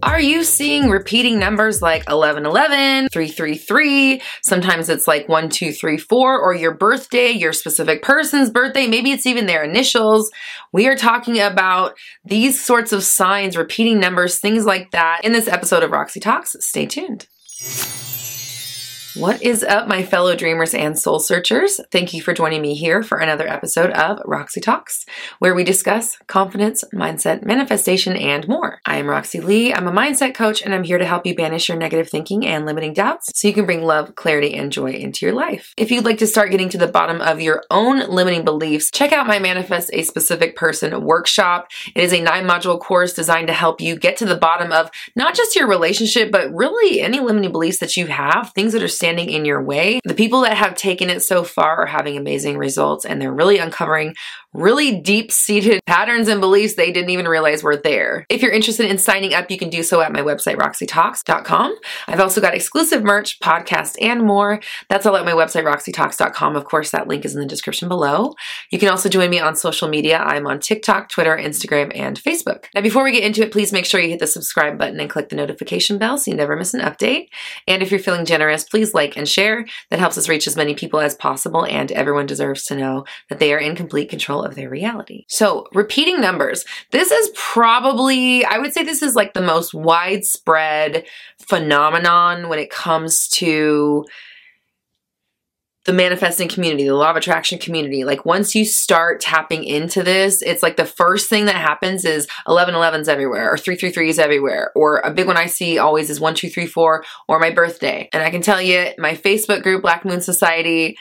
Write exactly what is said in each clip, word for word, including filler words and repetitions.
Are you seeing repeating numbers like eleven eleven, three three three? Sometimes it's like one two three four, or your birthday, your specific person's birthday. Maybe it's even their initials. We are talking about these sorts of signs, repeating numbers, things like that in this episode of Roxy Talks. Stay tuned. What is up, my fellow dreamers and soul searchers? Thank you for joining me here for another episode of Roxy Talks, where we discuss confidence, mindset, manifestation, and more. I am Roxy Lee. I'm a mindset coach, and I'm here to help you banish your negative thinking and limiting doubts so you can bring love, clarity, and joy into your life. If you'd like to start getting to the bottom of your own limiting beliefs, check out my Manifest a Specific Person workshop. It is a nine-module course designed to help you get to the bottom of not just your relationship, but really any limiting beliefs that you have, things that are standing in your way. The people that have taken it so far are having amazing results, and they're really uncovering really deep-seated patterns and beliefs they didn't even realize were there. If you're interested in signing up, you can do so at my website, roxy talks dot com. I've also got exclusive merch, podcasts, and more. That's all at my website, roxy talks dot com. Of course, that link is in the description below. You can also join me on social media. I'm on TikTok, Twitter, Instagram, and Facebook. Now, before we get into it, please make sure you hit the subscribe button and click the notification bell so you never miss an update. And if you're feeling generous, please like and share. That helps us reach as many people as possible, and everyone deserves to know that they are in complete control of their reality. So, repeating numbers. This is probably, I would say this is like the most widespread phenomenon when it comes to the manifesting community, the law of attraction community. Like, once you start tapping into this, it's like the first thing that happens is eleven eleven's everywhere, or three three three's everywhere, or a big one I see always is one two three four, or my birthday. And I can tell you, my Facebook group, Black Moon Society,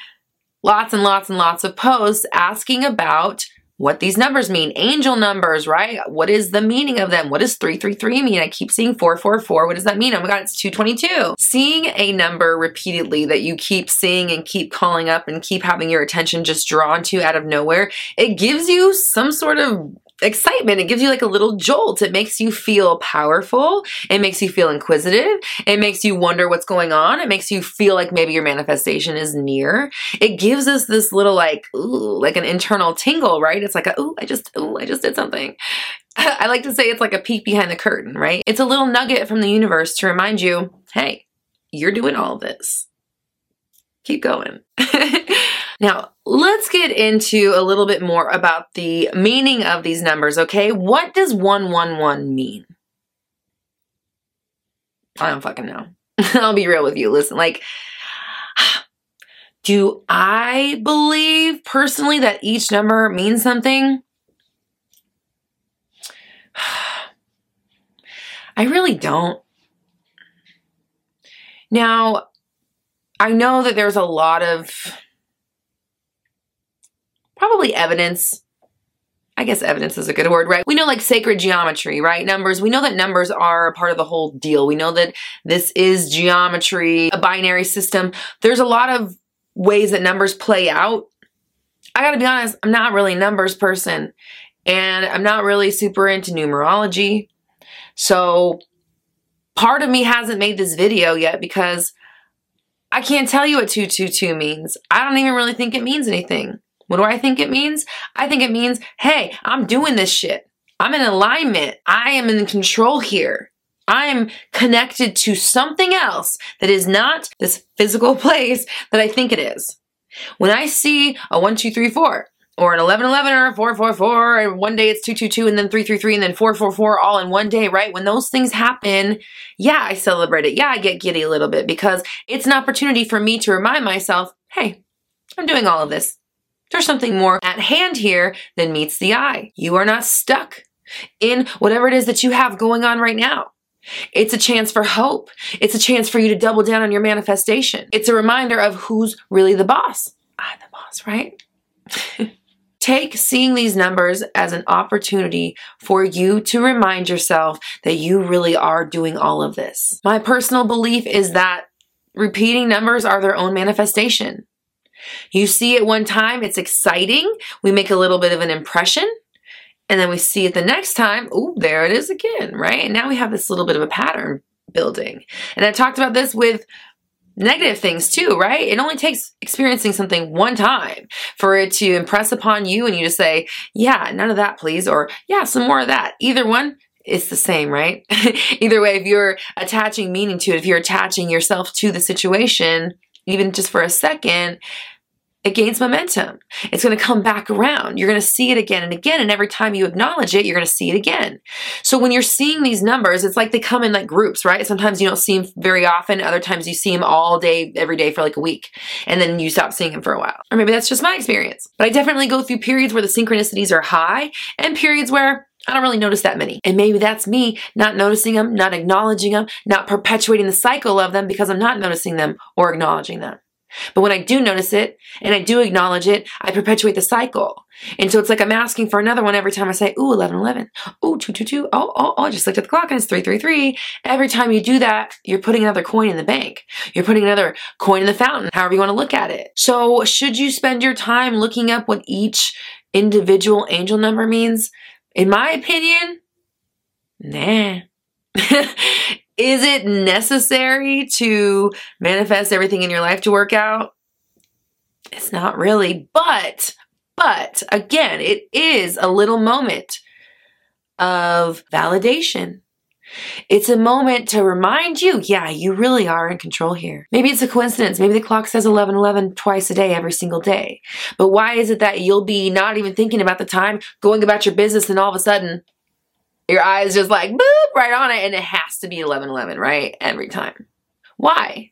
lots and lots and lots of posts asking about what these numbers mean. Angel numbers, right? What is the meaning of them? What does three three three mean? I keep seeing four four four. What does that mean? Oh my God, it's two twenty-two. Seeing a number repeatedly that you keep seeing and keep calling up and keep having your attention just drawn to out of nowhere, it gives you some sort of excitement. It gives you like a little jolt. It makes you feel powerful. It makes you feel inquisitive. It makes you wonder what's going on. It makes you feel like maybe your manifestation is near. It gives us this little like, ooh, like an internal tingle, right? It's like, a, ooh, I just, ooh, I just did something. I like to say it's like a peek behind the curtain, right? It's a little nugget from the universe to remind you, hey, you're doing all of this. Keep going. Now, let's get into a little bit more about the meaning of these numbers, okay? What does one one one mean? I don't fucking know. I'll be real with you. Listen, like, do I believe personally that each number means something? I really don't. Now, I know that there's a lot of probably evidence. I guess evidence is a good word, right? We know like sacred geometry, right? Numbers. We know that numbers are a part of the whole deal. We know that this is geometry, a binary system. There's a lot of ways that numbers play out. I gotta be honest, I'm not really a numbers person, and I'm not really super into numerology. So part of me hasn't made this video yet because I can't tell you what two two two means. I don't even really think it means anything. What do I think it means? I think it means, hey, I'm doing this shit. I'm in alignment. I am in control here. I am connected to something else that is not this physical place that I think it is. When I see a one two three four, or an eleven eleven, or a four four four, and one day it's two two two, and then three three three, and then four four four, all in one day, right? When those things happen, yeah, I celebrate it. Yeah, I get giddy a little bit, because it's an opportunity for me to remind myself, hey, I'm doing all of this. There's something more at hand here than meets the eye. You are not stuck in whatever it is that you have going on right now. It's a chance for hope. It's a chance for you to double down on your manifestation. It's a reminder of who's really the boss. I'm the boss, right? Take seeing these numbers as an opportunity for you to remind yourself that you really are doing all of this. My personal belief is that repeating numbers are their own manifestation. You see it one time, it's exciting. We make a little bit of an impression. And then we see it the next time. Ooh, there it is again, right? And now we have this little bit of a pattern building. And I talked about this with negative things too, right? It only takes experiencing something one time for it to impress upon you and you just say, yeah, none of that, please. Or yeah, some more of that. Either one, it's the same, right? Either way, if you're attaching meaning to it, if you're attaching yourself to the situation, even just for a second, it gains momentum. It's going to come back around. You're going to see it again and again. And every time you acknowledge it, you're going to see it again. So when you're seeing these numbers, it's like they come in like groups, right? Sometimes you don't see them very often. Other times you see them all day, every day for like a week. And then you stop seeing them for a while. Or maybe that's just my experience. But I definitely go through periods where the synchronicities are high and periods where I don't really notice that many. And maybe that's me not noticing them, not acknowledging them, not perpetuating the cycle of them because I'm not noticing them or acknowledging them. But when I do notice it and I do acknowledge it, I perpetuate the cycle. And so it's like I'm asking for another one every time I say, ooh, eleven eleven, ooh, two two two, oh, oh, oh, I just looked at the clock and it's three three three. Every time you do that, you're putting another coin in the bank. You're putting another coin in the fountain, however you want to look at it. So should you spend your time looking up what each individual angel number means? In my opinion, nah. Is it necessary to manifest everything in your life to work out? It's not really, but, but again, it is a little moment of validation. It's a moment to remind you, yeah, you really are in control here. Maybe it's a coincidence. Maybe the clock says eleven eleven twice a day, every single day. But why is it that you'll be not even thinking about the time, going about your business, and all of a sudden, your eyes just like boop right on it, and it has to be eleven eleven, right? Every time. Why?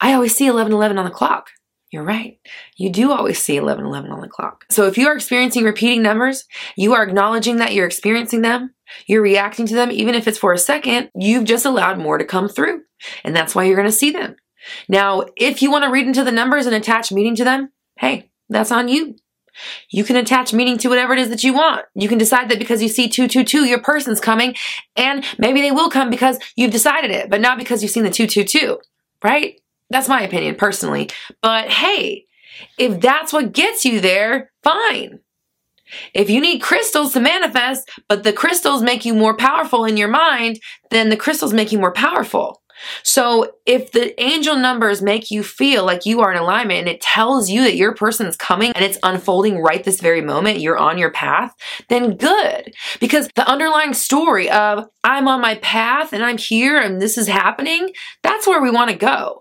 I always see eleven eleven on the clock. You're right. You do always see eleven eleven on the clock. So if you are experiencing repeating numbers, you are acknowledging that you're experiencing them, you're reacting to them, even if it's for a second, you've just allowed more to come through. And that's why you're going to see them. Now, if you want to read into the numbers and attach meaning to them, hey, that's on you. You can attach meaning to whatever it is that you want. You can decide that because you see two two two, your person's coming, and maybe they will come because you've decided it, but not because you've seen the two two two, right? That's my opinion personally. But hey, if that's what gets you there, fine. If you need crystals to manifest, but the crystals make you more powerful in your mind, then the crystals make you more powerful. So if the angel numbers make you feel like you are in alignment and it tells you that your person's coming and it's unfolding right this very moment, you're on your path, then good. Because the underlying story of I'm on my path and I'm here and this is happening, that's where we want to go.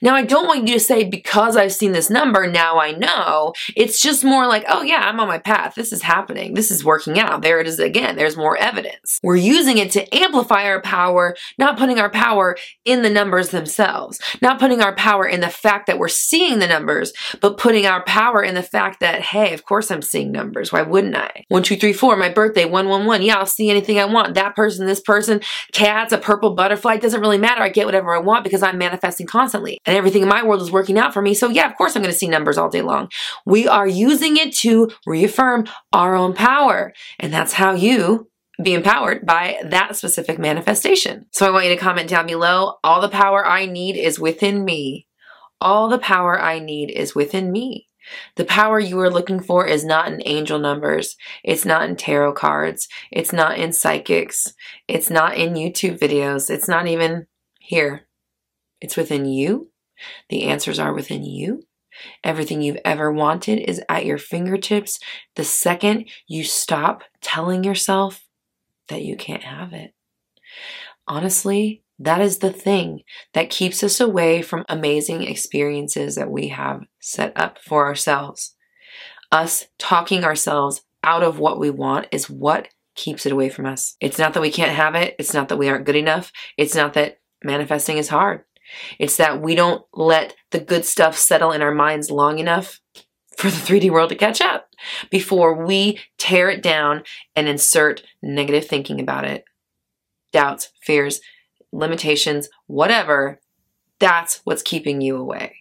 Now, I don't want you to say, because I've seen this number, now I know. It's just more like, oh yeah, I'm on my path. This is happening. This is working out. There it is again. There's more evidence. We're using it to amplify our power, not putting our power in the numbers themselves, not putting our power in the fact that we're seeing the numbers, but putting our power in the fact that, hey, of course I'm seeing numbers. Why wouldn't I? One, two, three, four, my birthday, one, one, one. Yeah, I'll see anything I want. That person, this person, cats, a purple butterfly, it doesn't really matter. I get whatever I want because I'm manifesting constantly. And everything in my world is working out for me. So yeah, of course I'm going to see numbers all day long. We are using it to reaffirm our own power. And that's how you be empowered by that specific manifestation. So I want you to comment down below. All the power I need is within me. All the power I need is within me. The power you are looking for is not in angel numbers. It's not in tarot cards. It's not in psychics. It's not in YouTube videos. It's not even here. It's within you. The answers are within you. Everything you've ever wanted is at your fingertips the second you stop telling yourself that you can't have it. Honestly, that is the thing that keeps us away from amazing experiences that we have set up for ourselves. Us talking ourselves out of what we want is what keeps it away from us. It's not that we can't have it. It's not that we aren't good enough. It's not that manifesting is hard. It's that we don't let the good stuff settle in our minds long enough for the three D world to catch up before we tear it down and insert negative thinking about it. Doubts, fears, limitations, whatever. That's what's keeping you away.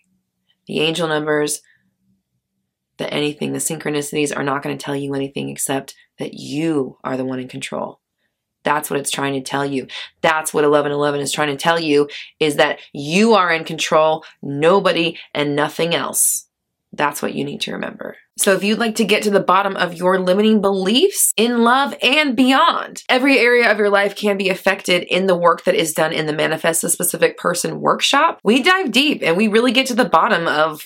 The angel numbers, the anything, the synchronicities are not going to tell you anything except that you are the one in control. That's what it's trying to tell you. That's what eleven eleven is trying to tell you, is that you are in control, nobody and nothing else. That's what you need to remember. So if you'd like to get to the bottom of your limiting beliefs in love and beyond, every area of your life can be affected in the work that is done in the Manifest a Specific Person workshop. We dive deep and we really get to the bottom of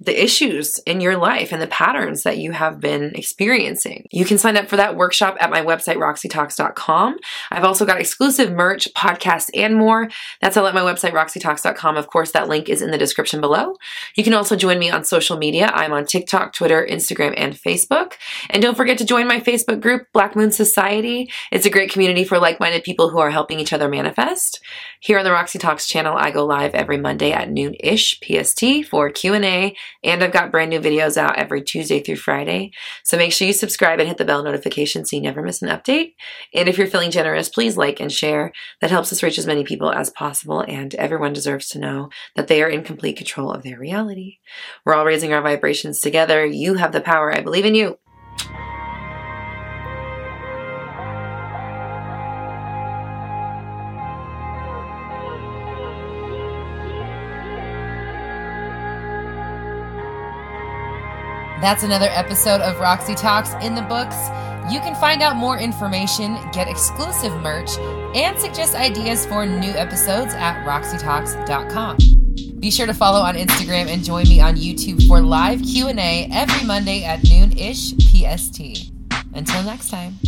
the issues in your life and the patterns that you have been experiencing. You can sign up for that workshop at my website, roxy talks dot com. I've also got exclusive merch, podcasts, and more. That's all at my website, roxy talks dot com. Of course, that link is in the description below. You can also join me on social media. I'm on TikTok, Twitter, Instagram, and Facebook. And don't forget to join my Facebook group, Black Moon Society. It's a great community for like-minded people who are helping each other manifest. Here on the Roxy Talks channel, I go live every Monday at noon-ish P S T for Q and A. And I've got brand new videos out every Tuesday through Friday. So make sure you subscribe and hit the bell notification so you never miss an update. And if you're feeling generous, please like and share. That helps us reach as many people as possible. And everyone deserves to know that they are in complete control of their reality. We're all raising our vibrations together. You have the power. I believe in you. That's another episode of Roxy Talks in the books. You can find out more information, get exclusive merch, and suggest ideas for new episodes at roxy talks dot com. Be sure to follow on Instagram and join me on YouTube for live Q and A every Monday at noon-ish P S T. Until next time.